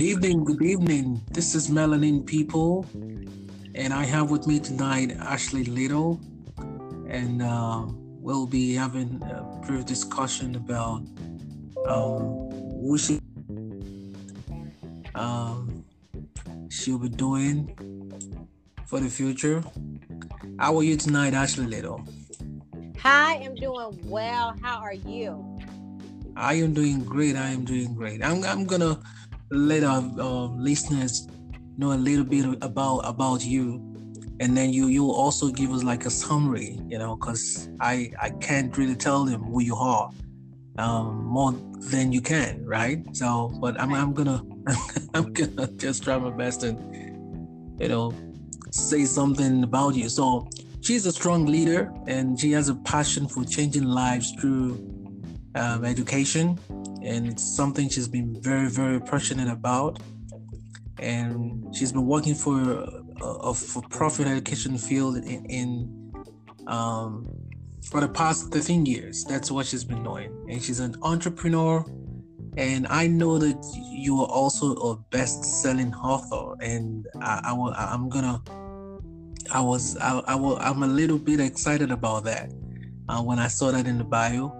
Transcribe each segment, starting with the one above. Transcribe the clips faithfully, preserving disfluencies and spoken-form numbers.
Good evening, good evening. This is Melanin People, and I have with me tonight Ashley Little, and uh, we'll be having a brief discussion about um, what she, um, she'll be doing for the future. How are you tonight, Ashley Little? Hi, I'm doing well. How are you? I am doing great. I am doing great. I'm, I'm gonna let our uh, listeners know a little bit about about you, and then you you'll also give us like a summary, you know, because I I can't really tell them who you are um, more than you can, right? So, but I'm I'm gonna I'm gonna just try my best and, you know, say something about you. So she's a strong leader, and she has a passion for changing lives through um, education. And it's something she's been very, very passionate about. And she's been working for a, a for-profit education field in, in um, for the past thirteen years. That's what she's been doing. And she's an entrepreneur. And I know that you are also a best-selling author. And I, I will, I'm gonna, I was, I, I will, I'm a little bit excited about that uh, when I saw that in the bio.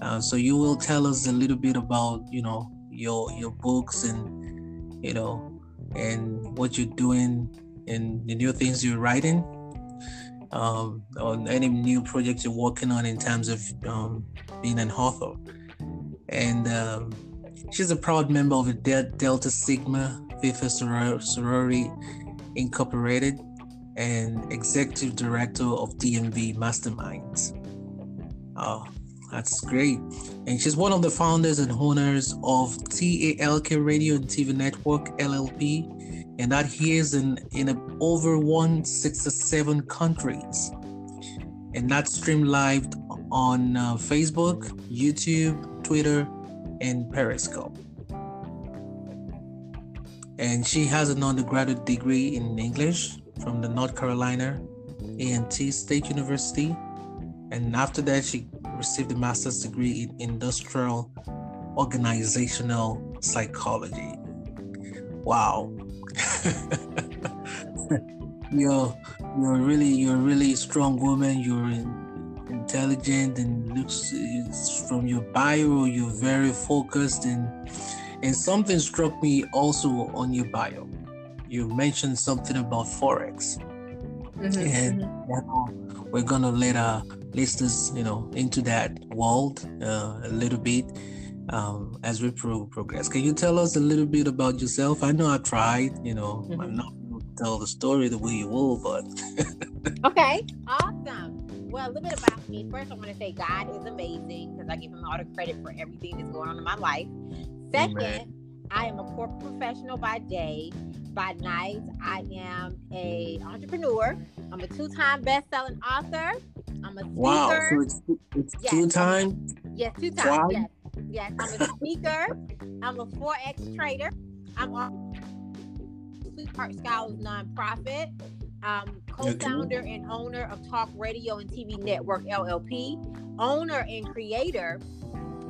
Uh, so you will tell us a little bit about, you know, your your books and, you know, and what you're doing and the new things you're writing, um, on any new projects you're working on in terms of um, being an author. And um, she's a proud member of the De- Delta Sigma Phi Soror- Sorority Incorporated and executive director of D M V Masterminds. Uh, That's great. And she's one of the founders and owners of TALK Radio and T V Network, L L P, and that hears in, in over one hundred sixty-seven countries. And that's streamed live on uh, Facebook, YouTube, Twitter, and Periscope. And she has an undergraduate degree in English from the North Carolina A and T State University. And after that, she received a master's degree in industrial organizational psychology. Wow. you're you're really you're really a strong woman. You're intelligent, and looks from your bio, you're very focused. And and something struck me also on your bio. You mentioned something about Forex. Mm-hmm. And uh, we're gonna let our listeners, you know, into that world uh, a little bit um, as we pro- progress. Can you tell us a little bit about yourself? I know I tried, you know, mm-hmm. I'm not gonna tell the story the way you will, but okay, awesome. Well, a little bit about me. First, I want to say God is amazing because I give Him all the credit for everything that's going on in my life. Second, amen. I am a corporate professional by day. By night, I am an entrepreneur. I'm a two-time best-selling author. I'm a speaker. Wow, so it's, it's yes. two-time? Yes, two-time, yes. Yes, I'm a speaker. I'm a forex trader. I'm a Sweetheart Scholars nonprofit. Um, co-founder okay. and owner of Talk Radio and T V Network, L L P. Owner and creator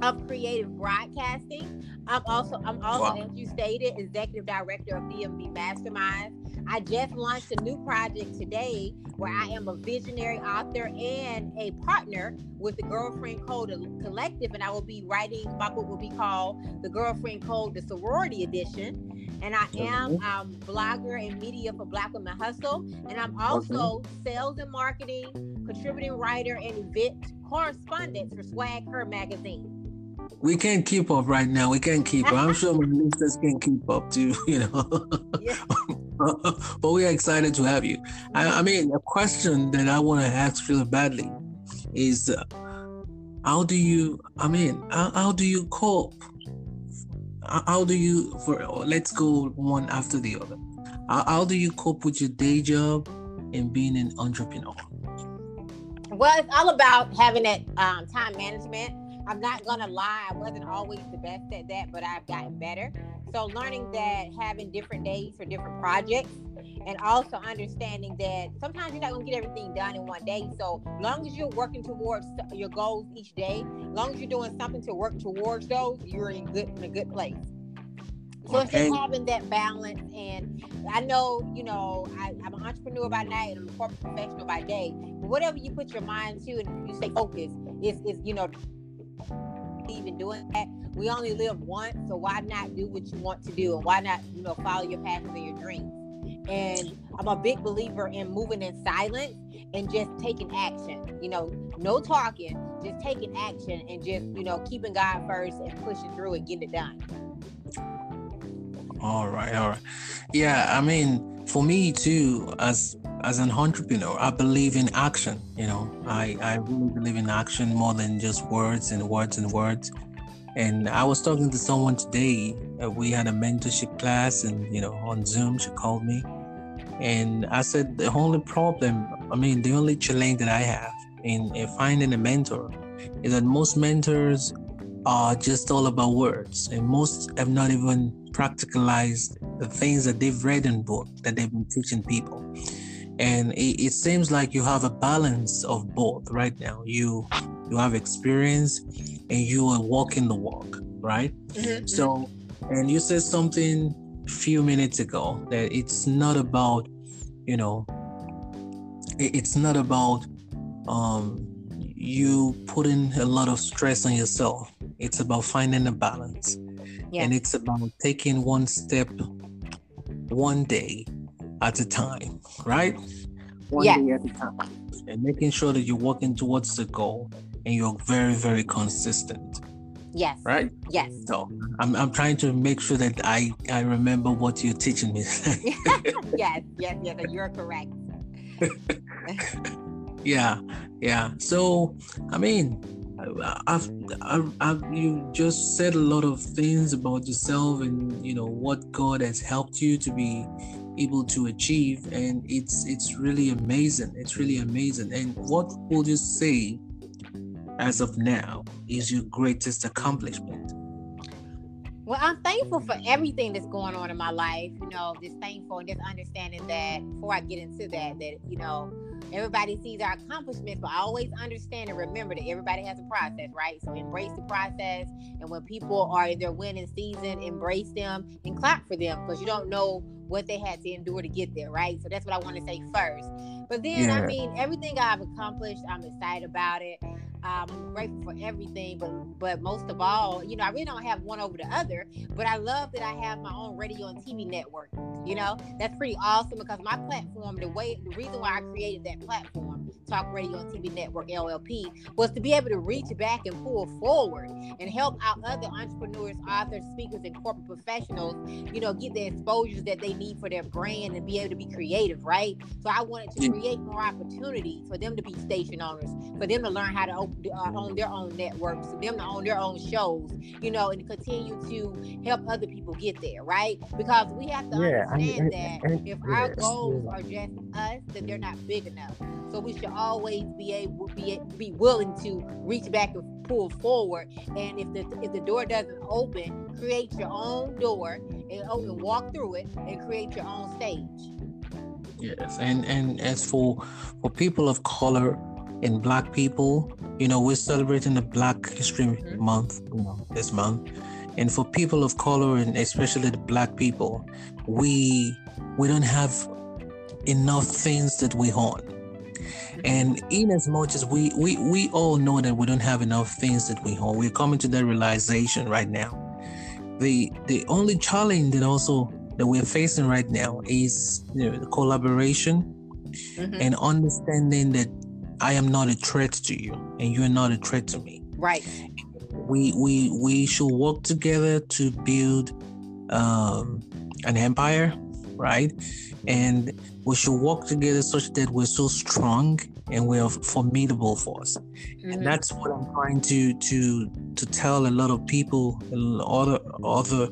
of Creative Broadcasting. I'm also, I'm also, wow. as you stated, executive director of D M V Masterminds. I just launched a new project today where I am a visionary author and a partner with the Girlfriend Code Collective, and I will be writing about what will be called the Girlfriend Code, the Sorority Edition. And I am a um, blogger and media for Black Women Hustle, and I'm also okay. sales and marketing, contributing writer, and event correspondent for Swag Her Magazine. We can't keep up right now. We can't keep up. I'm sure my listeners can keep up too, you know. Yeah. But we are excited to have you. I, I mean, a question that I want to ask really badly is, uh, how do you? I mean, how, how do you cope? How, how do you? For let's go one after the other. How, how do you cope with your day job and being an entrepreneur? Well, it's all about having that um, time management. I'm not gonna lie, I wasn't always the best at that, but I've gotten better. So learning that having different days for different projects, and also understanding that sometimes you're not gonna get everything done in one day. So long as you're working towards your goals each day, long as you're doing something to work towards those, you're in good in a good place. Just okay. having that balance. And I know, you know, I, I'm an entrepreneur by night and I'm a corporate professional by day. But whatever you put your mind to and you stay focused is, is, you know, even doing that. We only live once, so why not do what you want to do? And why not, you know, follow your passions and your dreams? And I'm a big believer in moving in silence and just taking action. You know, no talking, just taking action and just, you know, keeping God first and pushing through and getting it done. All right, all right. Yeah, I mean, for me too, as as an entrepreneur, I believe in action. You know, I, I really believe in action more than just words and words and words. And I was talking to someone today. Uh, we had a mentorship class, and, you know, on Zoom, she called me. And I said, the only problem, I mean, the only challenge that I have in, in finding a mentor is that most mentors are just all about words. And most have not even practicalized the things that they've read in books that they've been teaching people. And it, it seems like you have a balance of both right now. You you have experience and you are walking the walk, right? Mm-hmm. So, and you said something a few minutes ago that it's not about, you know, it, it's not about um, you putting a lot of stress on yourself. It's about finding a balance. Yeah. And it's about taking one step, one day at a time, right? One yeah. day at a time. And making sure that you're walking towards the goal and you're very, very consistent. Yes. Right? Yes. So I'm I'm trying to make sure that I, I remember what you're teaching me. Yes, yes, yes. You're correct. Yeah, yeah. So, I mean... I've, I've, I've, you just said a lot of things about yourself and, you know, what God has helped you to be able to achieve. And it's it's really amazing. It's really amazing. And what would you say, as of now, is your greatest accomplishment? Well, I'm thankful for everything that's going on in my life. You know, just thankful and just understanding that, before I get into that, that, you know, everybody sees our accomplishments, but I always understand and remember that everybody has a process, right? So embrace the process. And when people are in their winning season, embrace them and clap for them, because you don't know what they had to endure to get there, right? So that's what I want to say first. But then, yeah. I mean, everything I've accomplished, I'm excited about it. I'm grateful for everything, but but most of all, you know, I really don't have one over the other, but I love that I have my own radio and T V network. You know, that's pretty awesome, because my platform, the way, the reason why I created that platform, Talk Radio and T V Network, L L P, was to be able to reach back and pull forward and help out other entrepreneurs, authors, speakers, and corporate professionals, you know, get the exposures that they need for their brand and be able to be creative, right? So I wanted to create more opportunities for them to be station owners, for them to learn how to open Uh, own their own networks, for them to own their own shows, you know, and continue to help other people get there, right? Because we have to yeah, understand I, I, I, that if yeah, our goals yeah. are just us, then they're not big enough. So we should always be able, be be willing to reach back and pull forward. And if the if the door doesn't open, create your own door and open, walk through it, and create your own stage. Yes, and and as for for people of color and Black people, you know, we're celebrating the Black History mm-hmm. Month, you know, this month. And for people of color, and especially the Black people, we we don't have enough things that we own. And in as much as we, we, we all know that we don't have enough things that we own, we're coming to that realization right now. The the only challenge that also that we're facing right now is, you know, the collaboration mm-hmm. and understanding that I am not a threat to you, and you are not a threat to me. Right. We we we should work together to build um, an empire, right? And we should work together such that we're so strong and we're a formidable force. Mm-hmm. And that's what I'm trying to to to tell a lot of people, other other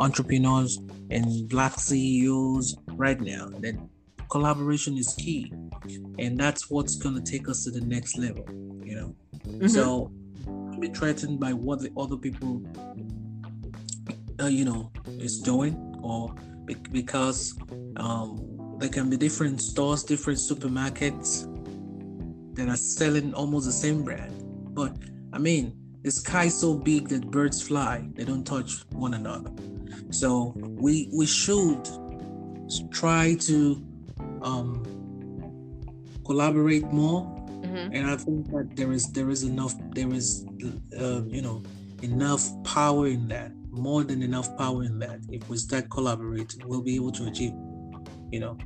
entrepreneurs and Black C E Os right now, that collaboration is key, and that's what's going to take us to the next level, you know. Mm-hmm. So don't be threatened by what the other people uh, you know is doing, or be- because um there can be different stores, different supermarkets that are selling almost the same brand, but I mean the sky's so big that birds fly, they don't touch one another. So we we should try to um, collaborate more, mm-hmm. and I think that there is there is enough there is uh, you know enough power in that, more than enough power in that. If we start collaborating, we'll be able to achieve you know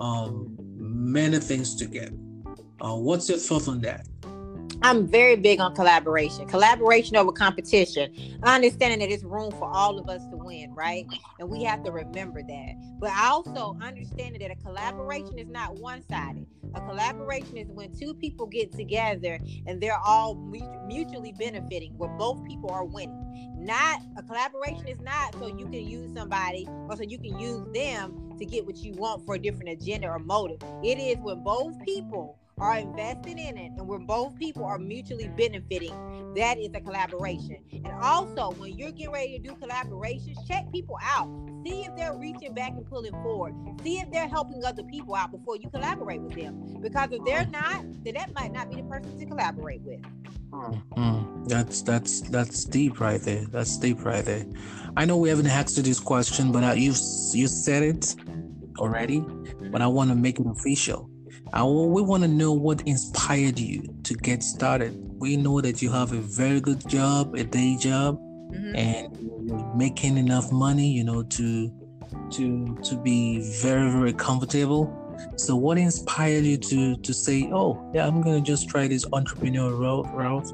um, many things together. Uh, what's your thought on that? I'm very big on collaboration. Collaboration over competition. Understanding that it's room for all of us to win, right? And we have to remember that. But also understanding that a collaboration is not one-sided. A collaboration is when two people get together and they're all mutually benefiting, where both people are winning. Not a collaboration is not so you can use somebody or so you can use them to get what you want for a different agenda or motive. It is when both people are invested in it and when both people are mutually benefiting, that is a collaboration. And also, when you're getting ready to do collaborations, check people out. See if they're reaching back and pulling forward. See if they're helping other people out before you collaborate with them. Because if they're not, then that might not be the person to collaborate with. Mm-hmm. That's that's that's deep right there. That's deep right there. I know we haven't asked you this question, but I, you you said it already. But I want to make it official. I, we want to know what inspired you to get started. We know that you have a very good job, a day job, mm-hmm. and you're making enough money, you know, to to to be very, very comfortable. So what inspired you to to say, oh, yeah, I'm going to just try this entrepreneurial route.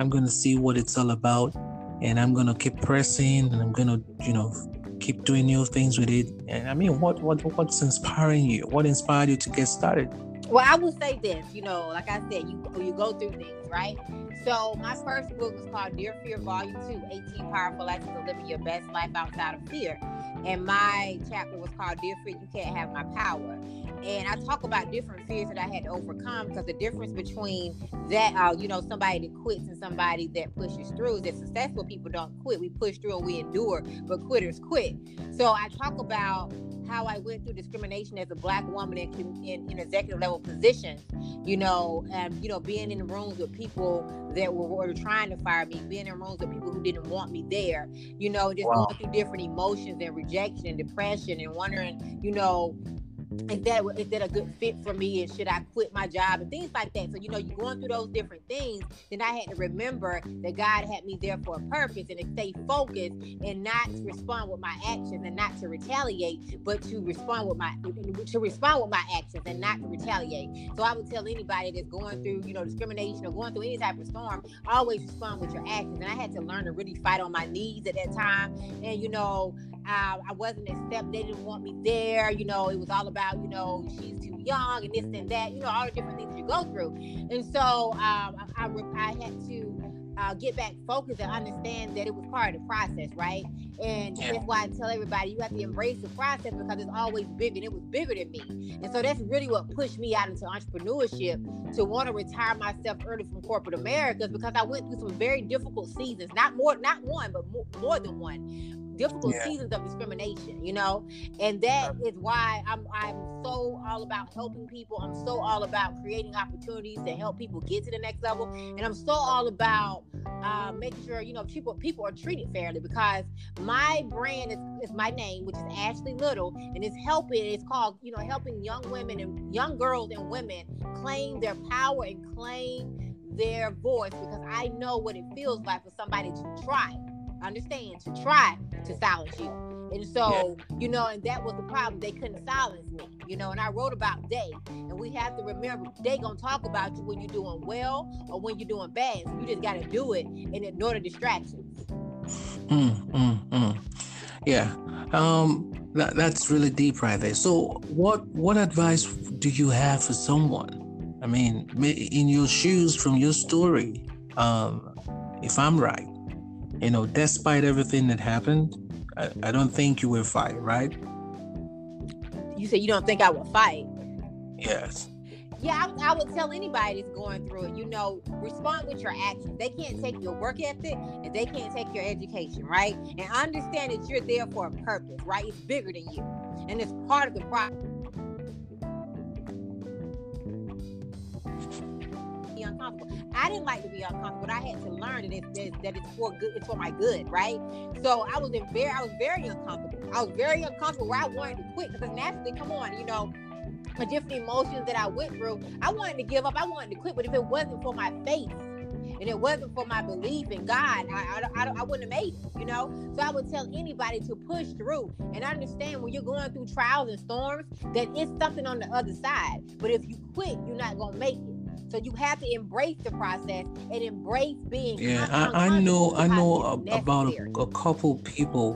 I'm going to see what it's all about, and I'm going to keep pressing, and I'm going to, you know, keep doing new things with it. And I mean, what what what's inspiring you? What inspired you to get started? Well, I would say this, you know, like I said, you you go through things, right? So my first book was called Dear Fear, Volume two, eighteen Powerful Lessons to Living Your Best Life Outside of Fear. And my chapter was called Dear Fear, You Can't Have My Power. And I talk about different fears that I had to overcome, because the difference between that, uh, you know, somebody that quits and somebody that pushes through is that successful people don't quit. We push through and we endure, but quitters quit. So I talk about how I went through discrimination as a Black woman in, in, in executive level positions, you know, um, you know, being in rooms with people that were, were trying to fire me, being in rooms with people who didn't want me there, you know, just wow. going through different emotions and rejection and depression and wondering, you know, Is that, is that a good fit for me, and should I quit my job and things like that? So, you know, you're going through those different things. Then I had to remember that God had me there for a purpose, and to stay focused and not respond with my actions, and not to retaliate, but to respond with my to respond with my actions and not to retaliate. So I would tell anybody that's going through, you know, discrimination or going through any type of storm, always respond with your actions. And I had to learn to really fight on my knees at that time. And, you know, I, I wasn't accepted. They didn't want me there. You know, it was all about, you know, she's too young and this and that, you know, all the different things you go through. And so um, I, I, I had to uh, get back focused and understand that it was part of the process, right? And that's why I tell everybody, you have to embrace the process, because it's always bigger, and it was bigger than me. And so that's really what pushed me out into entrepreneurship, to want to retire myself early from corporate America, because I went through some very difficult seasons, not more, not one, but more, more than one. difficult yeah. seasons of discrimination, you know, and that is why I'm I'm so all about helping people. I'm so all about creating opportunities to help people get to the next level, and I'm so all about uh, making sure, you know, people people are treated fairly, because my brand is, is my name, which is Ashley Little, and it's helping. It's called, you know, helping young women and young girls and women claim their power and claim their voice, because I know what it feels like for somebody to try. Understand to try to silence you. And so, yeah. you know, and that was the problem. They couldn't silence me, you know, and I wrote about they. And we have to remember, they gonna talk about you when you're doing well or when you're doing bad. So you just gotta do it and ignore the distractions. Mm, mm, mm. Yeah, um, that, that's really deep right there. So what, what advice do you have for someone? I mean, in your shoes, from your story, um, if I'm right, you know, despite everything that happened, I, I don't think you will fight, right? You said you don't think I will fight? Yes. Yeah, I, I would tell anybody that's going through it, you know, respond with your actions. They can't take your work ethic, and they can't take your education, right? And understand that you're there for a purpose, right? It's bigger than you, and it's part of the process. Uncomfortable. I didn't like to be uncomfortable, but I had to learn that it's that, that it's for good, it's for my good, right? So I was in very, I was very uncomfortable. I was very uncomfortable where I wanted to quit, because naturally, come on, you know, the different emotions that I went through, I wanted to give up, I wanted to quit, but if it wasn't for my faith, and it wasn't for my belief in God, I, I, I, I wouldn't have made it, you know? So I would tell anybody to push through. And I understand when you're going through trials and storms, that it's something on the other side. But if you quit, you're not going to make it. So you have to embrace the process and embrace being. Yeah, I, I know, I know a, about a, a couple people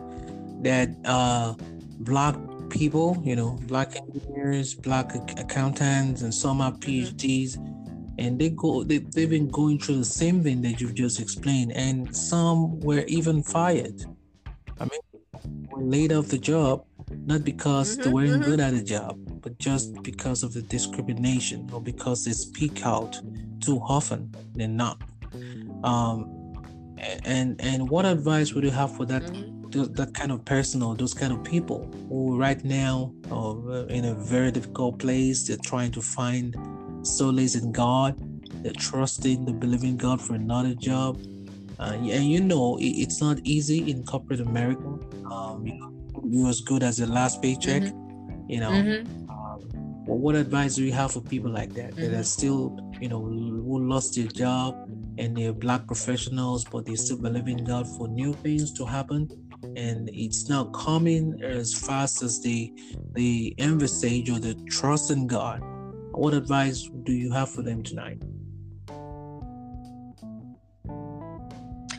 that uh, Black people, you know, Black engineers, Black accountants, and some are P H Ds. Mm-hmm. And they go, they, they've been going through the same thing that you've just explained. And some were even fired. I mean, were laid off the job, not because mm-hmm, they weren't mm-hmm. good at the job, but just because of the discrimination, or because they speak out too often than not. Um, and and what advice would you have for that mm-hmm. that kind of person, or those kind of people who right now are in a very difficult place? They're trying to find solace in God, they're trusting, they're believing God for another job, uh, and you know it, it's not easy in corporate America. Um, you know, you're as good as your last paycheck, mm-hmm. you know. Mm-hmm. Um, well, what advice do you have for people like that mm-hmm. that are still, you know, who lost their job and they're Black professionals, but they still believe in God for new things to happen, and it's not coming as fast as they they envisage, or they trust in God? What advice do you have for them tonight?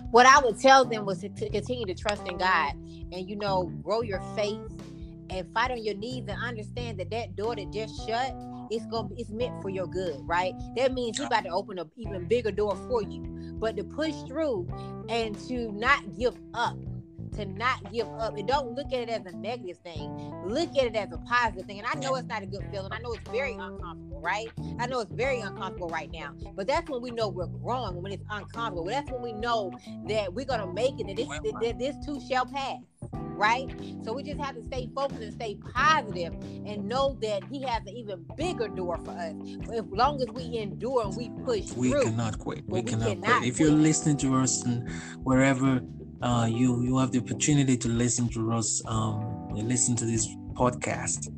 What I would tell them was to, to continue to trust in God, and, you know, grow your faith and fight on your knees, and understand that that door that just shut, it's gonna, it's meant for your good, right? That means He's about to open an even bigger door for you. But to push through and to not give up. To not give up, and don't look at it as a negative thing. Look at it as a positive thing. And I know it's not a good feeling. I know it's very uncomfortable, right? I know it's very uncomfortable right now. But that's when we know we're growing. When it's uncomfortable, that's when we know that we're gonna make it. That this, that this too shall pass, right? So we just have to stay focused and stay positive, and know that He has an even bigger door for us. As long as we endure and we push we through, cannot quit. We, we cannot, cannot quit. If you're listening to us and wherever. Uh, you you have the opportunity to listen to us, um, listen to this podcast.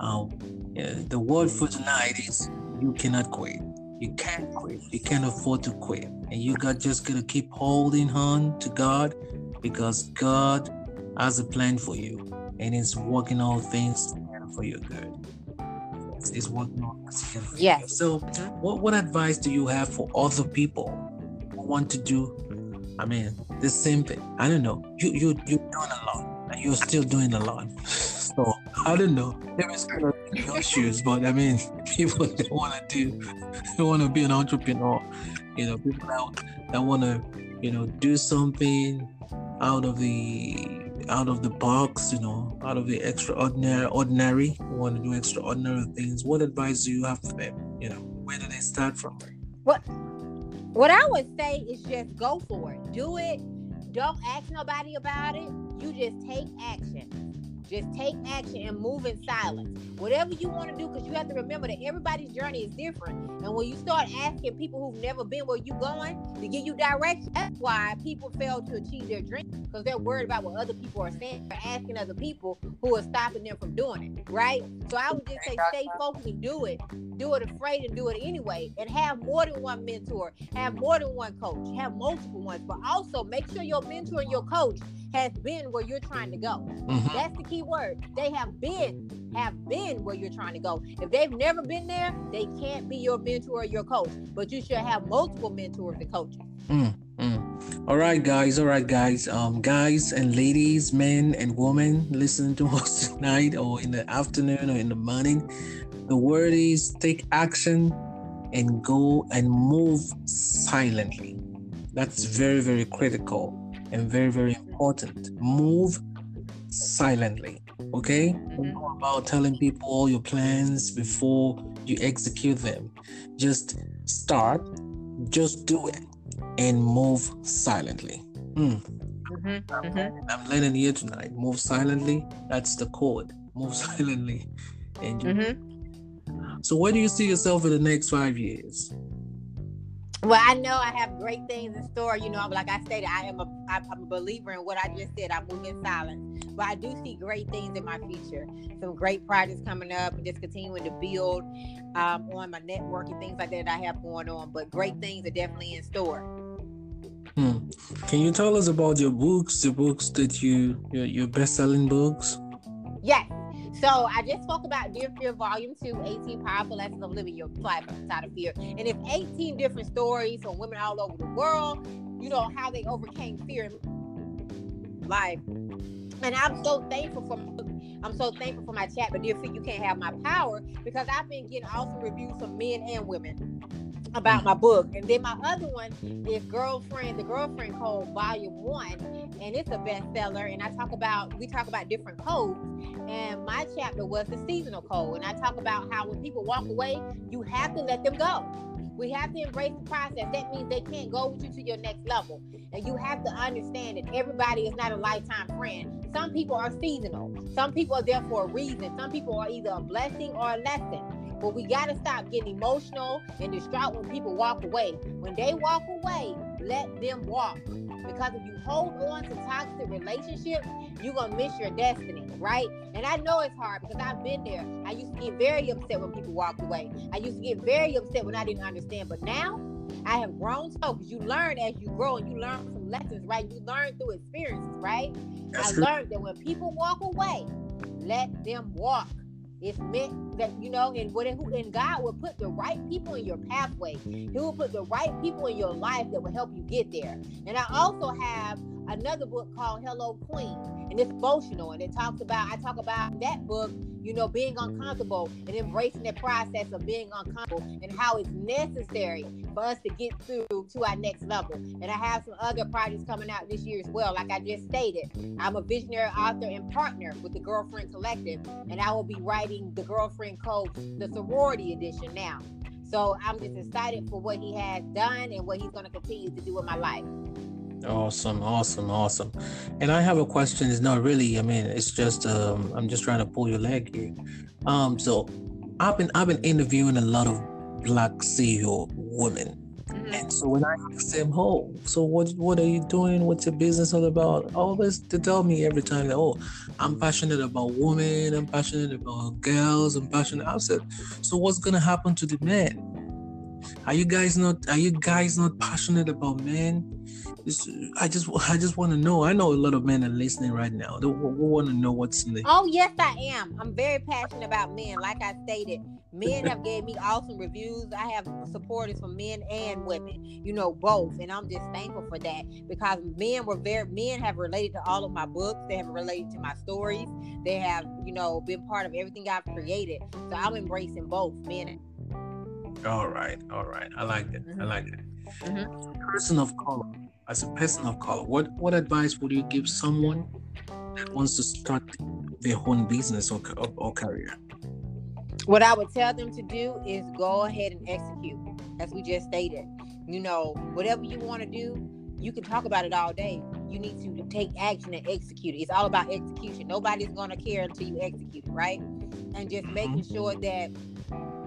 Um, yeah, the word for tonight is you cannot quit. You can't quit. You can't afford to quit. And you got just got to keep holding on to God, because God has a plan for you, and it's working all things for your good. It's, it's working all things for yes. you. So what, what advice do you have for other people who want to do, I mean, the same thing? I don't know. You you you're doing a lot, and you're still doing a lot. So I don't know. There is kind of no shoes, but I mean, people that want to do, they want to be an entrepreneur. You know, people that that want to, you know, do something out of the out of the box. You know, out of the extraordinary. Ordinary. You want to do extraordinary things. What advice do you have for them? You know, where do they start from? What? What I would say is just go for it. Do it. Don't ask nobody about it. You just take action. Just take action and move in silence. Whatever you want to do, because you have to remember that everybody's journey is different. And when you start asking people who've never been where you're going to give you direction, that's why people fail to achieve their dreams, because they're worried about what other people are saying. They're asking other people who are stopping them from doing it, right? So I would just say stay focused and do it. Do it afraid and do it anyway. And have more than one mentor. Have more than one coach. Have multiple ones. But also make sure your mentor and your coach has been where you're trying to go. Mm-hmm. That's the key word. They have been, have been where you're trying to go. If they've never been there, they can't be your mentor or your coach. But you should have multiple mentors and coaches. Mm, mm. All right, guys. All right, guys. Um, guys and ladies, men and women, listen to us tonight, or in the afternoon, or in the morning. The word is take action and go and move silently. That's very, very critical and very, very important. Move silently, okay? Mm-hmm. Don't go about telling people all your plans before you execute them. Just start, just do it, and move silently. Mm. Mm-hmm. Mm-hmm. I'm learning here tonight. Move silently. That's the code. Move silently. And you- mm-hmm. So where do you see yourself in the next five years? Well, I know I have great things in store. You know, I'm like I stated, I am a, I'm a believer in what I just said. I move in silence. But I do see great things in my future. Some great projects coming up and just continuing to build um, on my network and things like that, that I have going on. But great things are definitely in store. Hmm. Can you tell us about your books, the books that you, your, your best-selling books? Yes. So I just spoke about Dear Fear Volume two, eighteen Powerful Lessons of Living Your Life Outside of Fear. And it's eighteen different stories from women all over the world, you know, how they overcame fear in life. And I'm so thankful for I'm so thankful for my chapter, Dear Fear, You Can't Have My Power, because I've been getting awesome reviews from men and women about my book. And then my other one is Girlfriend, the Girlfriend Code, Volume one, and it's a bestseller. And I talk about, we talk about different codes. And my chapter was the seasonal code. And I talk about how when people walk away, you have to let them go. We have to embrace the process. That means they can't go with you to your next level. And you have to understand that everybody is not a lifetime friend. Some people are seasonal. Some people are there for a reason. Some people are either a blessing or a lesson. But we got to stop getting emotional and distraught when people walk away. When they walk away, let them walk. Because if you hold on to toxic relationships, you're going to miss your destiny, right? And I know it's hard because I've been there. I used to get very upset when people walked away. I used to get very upset when I didn't understand. But now I have grown so, because you learn as you grow and you learn some lessons, right? You learn through experiences, right? That's I true. learned that when people walk away, let them walk. It's meant that, you know, and what and God will put the right people in your pathway. He will put the right people in your life that will help you get there. And I also have another book called Hello Queen, and it's emotional, and it talks about, I talk about that book, you know, being uncomfortable and embracing the process of being uncomfortable and how it's necessary for us to get through to our next level. And I have some other projects coming out this year as well. Like I just stated, I'm a visionary author and partner with the Girlfriend Collective, and I will be writing the Girlfriend Code, the sorority edition now. So I'm just excited for what he has done and what he's going to continue to do in my life. Awesome, awesome, awesome. And I have a question. It's not really, I mean, it's just, um, I'm just trying to pull your leg here. Um, so I've been, I've been interviewing a lot of Black C E O women. Mm-hmm. And so when I ask them, oh, so what, what are you doing? What's your business all about? Always they tell me every time that, oh, I'm passionate about women. I'm passionate about girls. I'm passionate. I said, so what's going to happen to the men? Are you guys not, are you guys not passionate about men? It's, I just I just want to know. I know a lot of men are listening right now. They want to know what's in there. Oh, yes, I am. I'm very passionate about men. Like I stated, men have gave me awesome reviews. I have supporters from men and women, you know, both. And I'm just thankful for that, because men were very, men have related to all of my books. They have related to my stories. They have, you know, been part of everything I've created. So I'm embracing both men and All right, all right. I like that. Mm-hmm. I like that. Mm-hmm. Person of color, as a person of color, what, what advice would you give someone that wants to start their own business or, or, or career? What I would tell them to do is go ahead and execute, as we just stated. You know, whatever you want to do, you can talk about it all day. You need to take action and execute it. It's all about execution. Nobody's going to care until you execute it, right? And just mm-hmm. making sure that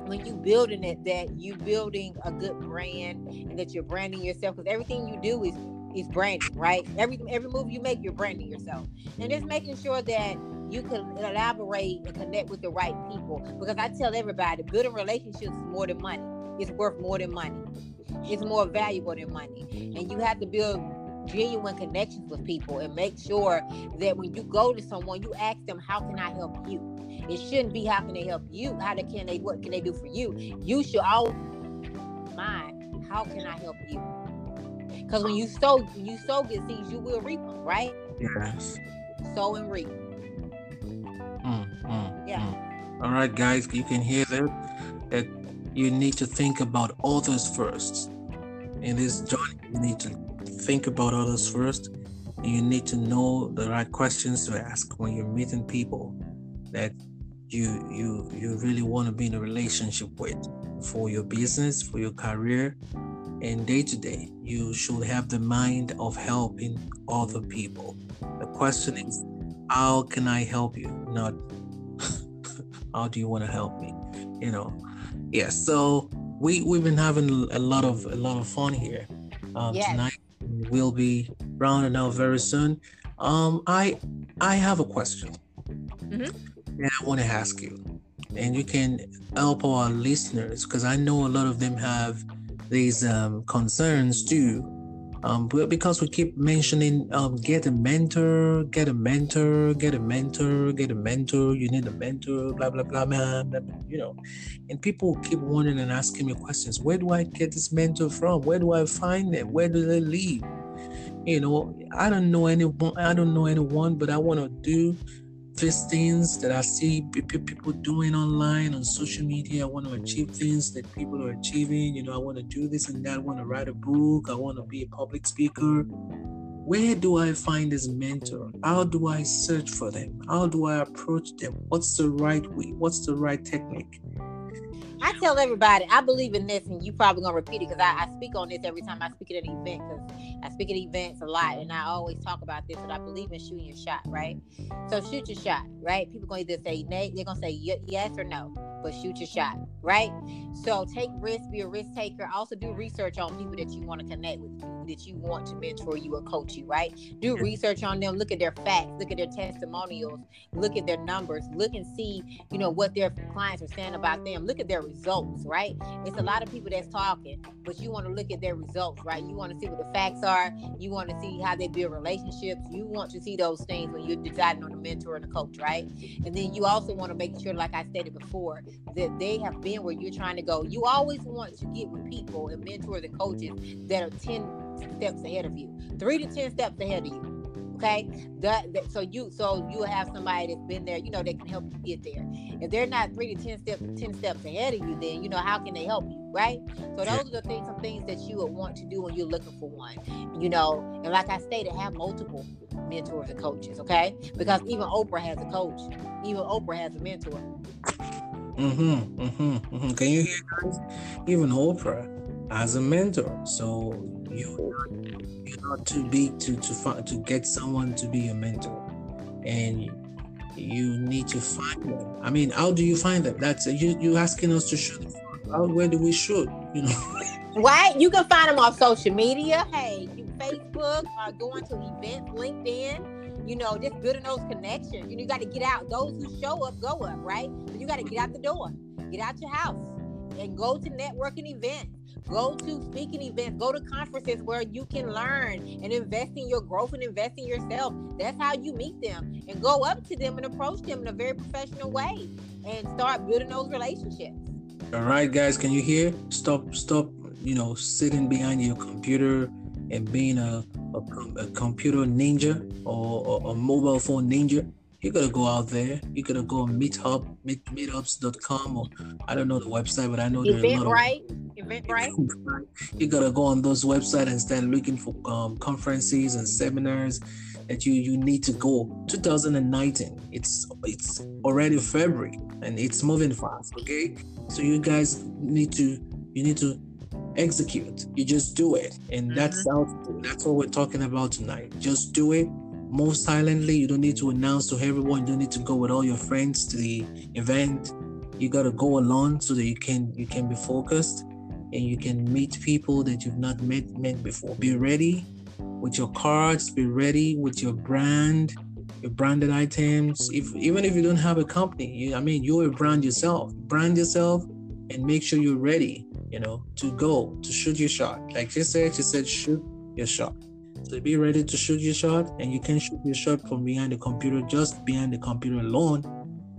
when you building it, that you building a good brand and that you're branding yourself, because everything you do is is branding, right? Every every move you make, you're branding yourself. And just making sure that you can collaborate and connect with the right people. Because I tell everybody, building relationships is more than money. It's worth more than money. It's more valuable than money. And you have to build genuine connections with people and make sure that when you go to someone, you ask them, how can I help you? It shouldn't be how can they help you, how they, can they, what can they do for you? You should always mind, how can I help you? Because when you sow, when you sow good seeds, you will reap them, right? Yes. Sow and reap. Mm, mm, yeah. Mm. All right, guys, you can hear that. That you need to think about others first. In this journey, you need to think about others first, and you need to know the right questions to ask when you're meeting people that you you you really want to be in a relationship with, for your business, for your career, and day to day. You should have the mind of helping other people. The question is, how can I help you? Not how do you want to help me? You know, yeah. So we we've been having a lot of a lot of fun here um, yes. tonight. We'll be rounding out very soon. Um, I I have a question mm-hmm. that I want to ask you, and you can help our listeners because I know a lot of them have these um, concerns too. Um, but because we keep mentioning um, get a mentor, get a mentor, get a mentor, get a mentor. You need a mentor, blah blah blah, blah, blah, blah, you know. And people keep wondering and asking me questions. Where do I get this mentor from? Where do I find them? Where do they live? You know, I don't know anyone. I don't know anyone, but I want to do these things that I see people doing online on social media. I want to achieve things that people are achieving. You know, I want to do this and that. I want to write a book. I want to be a public speaker. Where do I find this mentor? How do I search for them? How do I approach them? What's the right way? What's the right technique? I tell everybody, I believe in this, and you probably gonna repeat it because I, I speak on this every time I speak at an event, because I speak at events a lot and I always talk about this, but I believe in shooting your shot, right? So shoot your shot, right? People gonna either say nay, they're gonna say yes or no, but shoot your shot, right? So take risks, be a risk taker. Also do research on people that you want to connect with, that you want to mentor you or coach you, right? Do research on them, look at their facts, look at their testimonials, look at their numbers, look and see, you know, what their clients are saying about them, look at their results, right? It's a lot of people that's talking, but you want to look at their results, right? You want to see what the facts are, you want to see how they build relationships, you want to see those things when you're deciding on a mentor and a coach, right? And then you also want to make sure, like I stated before, that they have been where you're trying to go. You always want to get with people and mentors and coaches that are ten steps ahead of you, three to ten steps ahead of you. Okay, that, that so you so you have somebody that's been there, you know, that can help you get there. If they're not three to ten steps ten steps ahead of you, then you know how can they help you, right? So those are the things, some things that you would want to do when you're looking for one, you know. And like I stated, have multiple mentors and coaches, okay? Because even Oprah has a coach, even Oprah has a mentor. Mm-hmm. Mm-hmm. Mm-hmm. Can you hear guys? Even Oprah has a mentor, so. You, you're not too big to to find, to get someone to be your mentor, and you need to find them. I mean, how do you find them? That's you you asking us to shoot. How, where do we shoot? You know, right? You can find them on social media. Hey, you Facebook, or going to events, LinkedIn. You know, just building those connections. You know, you got to get out. Those who show up go up, right? But you got to get out the door, get out your house, and go to networking events. Go to speaking events, go to conferences where you can learn and invest in your growth and invest in yourself. That's how you meet them, and go up to them and approach them in a very professional way and start building those relationships. All right, guys, can you hear? Stop, stop, you know, sitting behind your computer and being a, a, a computer ninja or, or a mobile phone ninja. You gotta go out there. You gotta go on meetup, meet, meetups dot com, or I don't know the website, but I know there's a lot of right. Right. You gotta go on those websites and start looking for um, conferences and seminars that you, you need to go. twenty nineteen, it's it's already February and it's moving fast. Okay, so you guys need to you need to execute. You just do it, and mm-hmm. that's how that's what we're talking about tonight. Just do it. Move silently. You don't need to announce to everyone. You don't need to go with all your friends to the event. You gotta go alone so that you can you can be focused. And you can meet people that you've not met, met before. Be ready with your cards. Be ready with your brand, your branded items. If even if you don't have a company, you, I mean, you're a brand yourself. Brand yourself and make sure you're ready, you know, to go, to shoot your shot. Like she said, she said, shoot your shot. So be ready to shoot your shot, and you can shoot your shot from behind the computer, just behind the computer alone.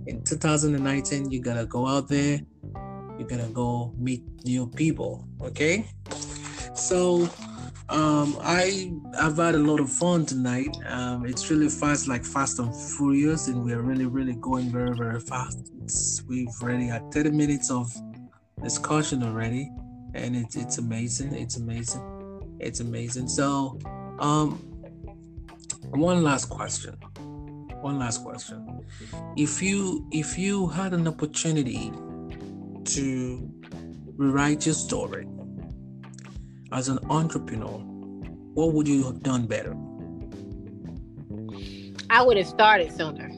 In two thousand nineteen, you gotta go out there. You're gonna go meet new people, okay? So um, I have had a lot of fun tonight. Um, it's really fast, like fast and furious, and we're really, really going very, very fast. It's, we've already had thirty minutes of discussion already, and it's it's amazing. It's amazing. It's amazing. So um, one last question. One last question. If you if you had an opportunity to rewrite your story as an entrepreneur, what would you have done better? I would have started sooner.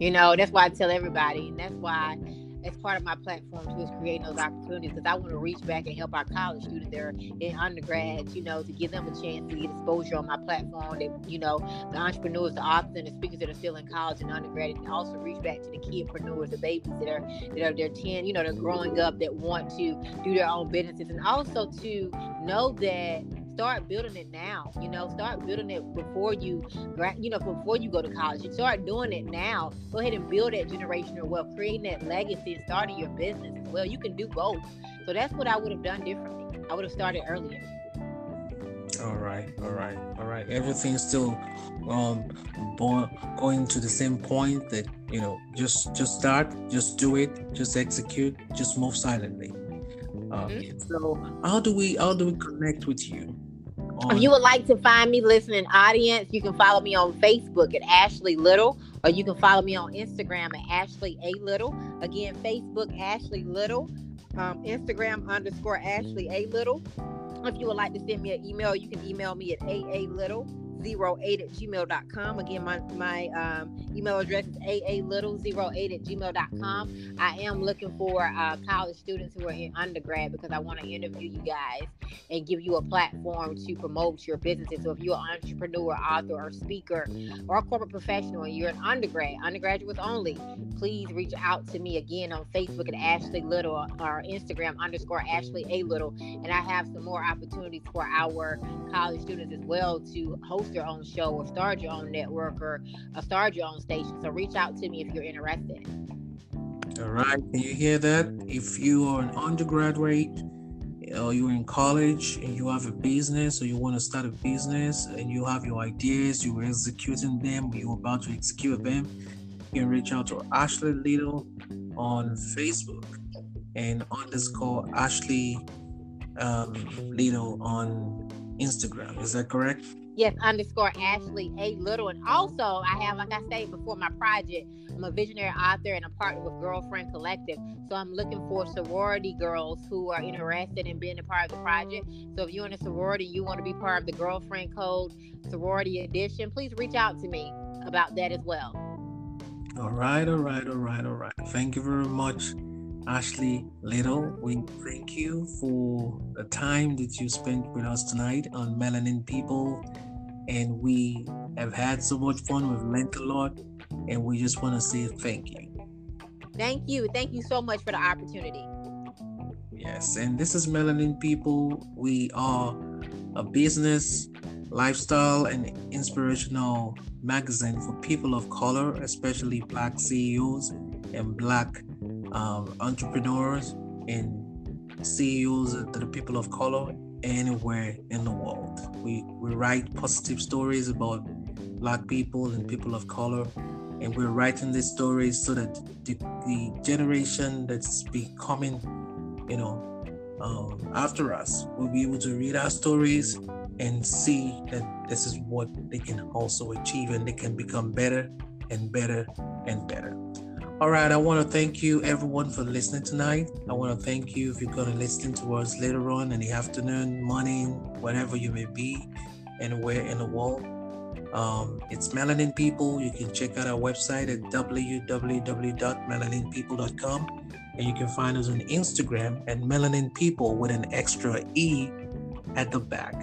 You know, that's why I tell everybody, and that's why as part of my platform too, is creating those opportunities, because I want to reach back and help our college students there in undergrads, you know, to give them a chance to get exposure on my platform. That, you know, the entrepreneurs, the authors, and the speakers that are still in college and undergrad, and also reach back to the kidpreneurs, the babies that are that are they're ten, you know, they're growing up, that want to do their own businesses, and also to know that. Start building it now, you know, start building it before you, you know, before you go to college. You start doing it now. Go ahead and build that generational wealth, creating that legacy, and starting your business as well. You can do both. So that's what I would have done differently. I would have started earlier. All right, all right, all right. Everything's still um, going to the same point that, you know, just just start, just do it, just execute, just move silently. Um, mm-hmm. So how do we how do we connect with you? On- if you would like to find me, listening audience, you can follow me on Facebook at Ashley Little, or you can follow me on Instagram at Ashley A. Little. Again, Facebook, Ashley Little, um, Instagram underscore Ashley A. Little. If you would like to send me an email, you can email me at a a little zero eight at gmail dot com. Again, my, my um, email address is a a little zero eight at gmail dot com. I am looking for uh, college students who are in undergrad, because I want to interview you guys and give you a platform to promote your businesses. So if you're an entrepreneur, author, or speaker, or a corporate professional, and you're an undergrad, undergraduates only, please reach out to me again on Facebook at Ashley Little, or Instagram underscore Ashley A. Little. And I have some more opportunities for our college students as well to host your own show, or start your own network, or start your own station. So reach out to me if you're interested. All right. Can you hear that? If you are an undergraduate, or you're in college and you have a business, or you want to start a business, and you have your ideas, you're executing them, you're about to execute them, you can reach out to Ashley Little on Facebook and underscore Ashley um, Little on Instagram. Is that correct? Yes, underscore Ashley A. Little. And also, I have, like I said before, my project. I'm a visionary author and a partner with Girlfriend Collective. So I'm looking for sorority girls who are interested in being a part of the project. So if you're in a sorority, you want to be part of the Girlfriend Code Sorority Edition, please reach out to me about that as well. All right, all right, all right, all right. Thank you very much, Ashley Little. We thank you for the time that you spent with us tonight on Melanin People. And we have had so much fun. We've learned a lot. And we just want to say thank you. Thank you. Thank you so much for the opportunity. Yes. And this is Melanin People. We are a business, lifestyle, and inspirational magazine for people of color, especially Black C E Os and Black um, entrepreneurs and C E Os to the people of color anywhere in the world. We, we write positive stories about Black people and people of color, and we're writing these stories so that the, the generation that's becoming, you know, um, after us will be able to read our stories and see that this is what they can also achieve, and they can become better and better and better. All right, I want to thank you everyone for listening tonight. I want to thank you if you're going to listen to us later on in the afternoon, morning, whatever you may be, anywhere in the world. Um, it's Melanin People. You can check out our website at w w w dot melanin people dot com, and you can find us on Instagram at Melanin People with an extra E at the back.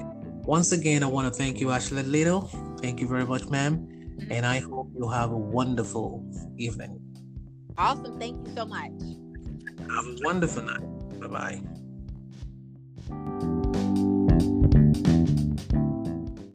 Once again, I want to thank you, Ashley Little. Thank you very much, ma'am. And I hope you'll have a wonderful evening. Awesome. Thank you so much. Have a wonderful night. Bye-bye.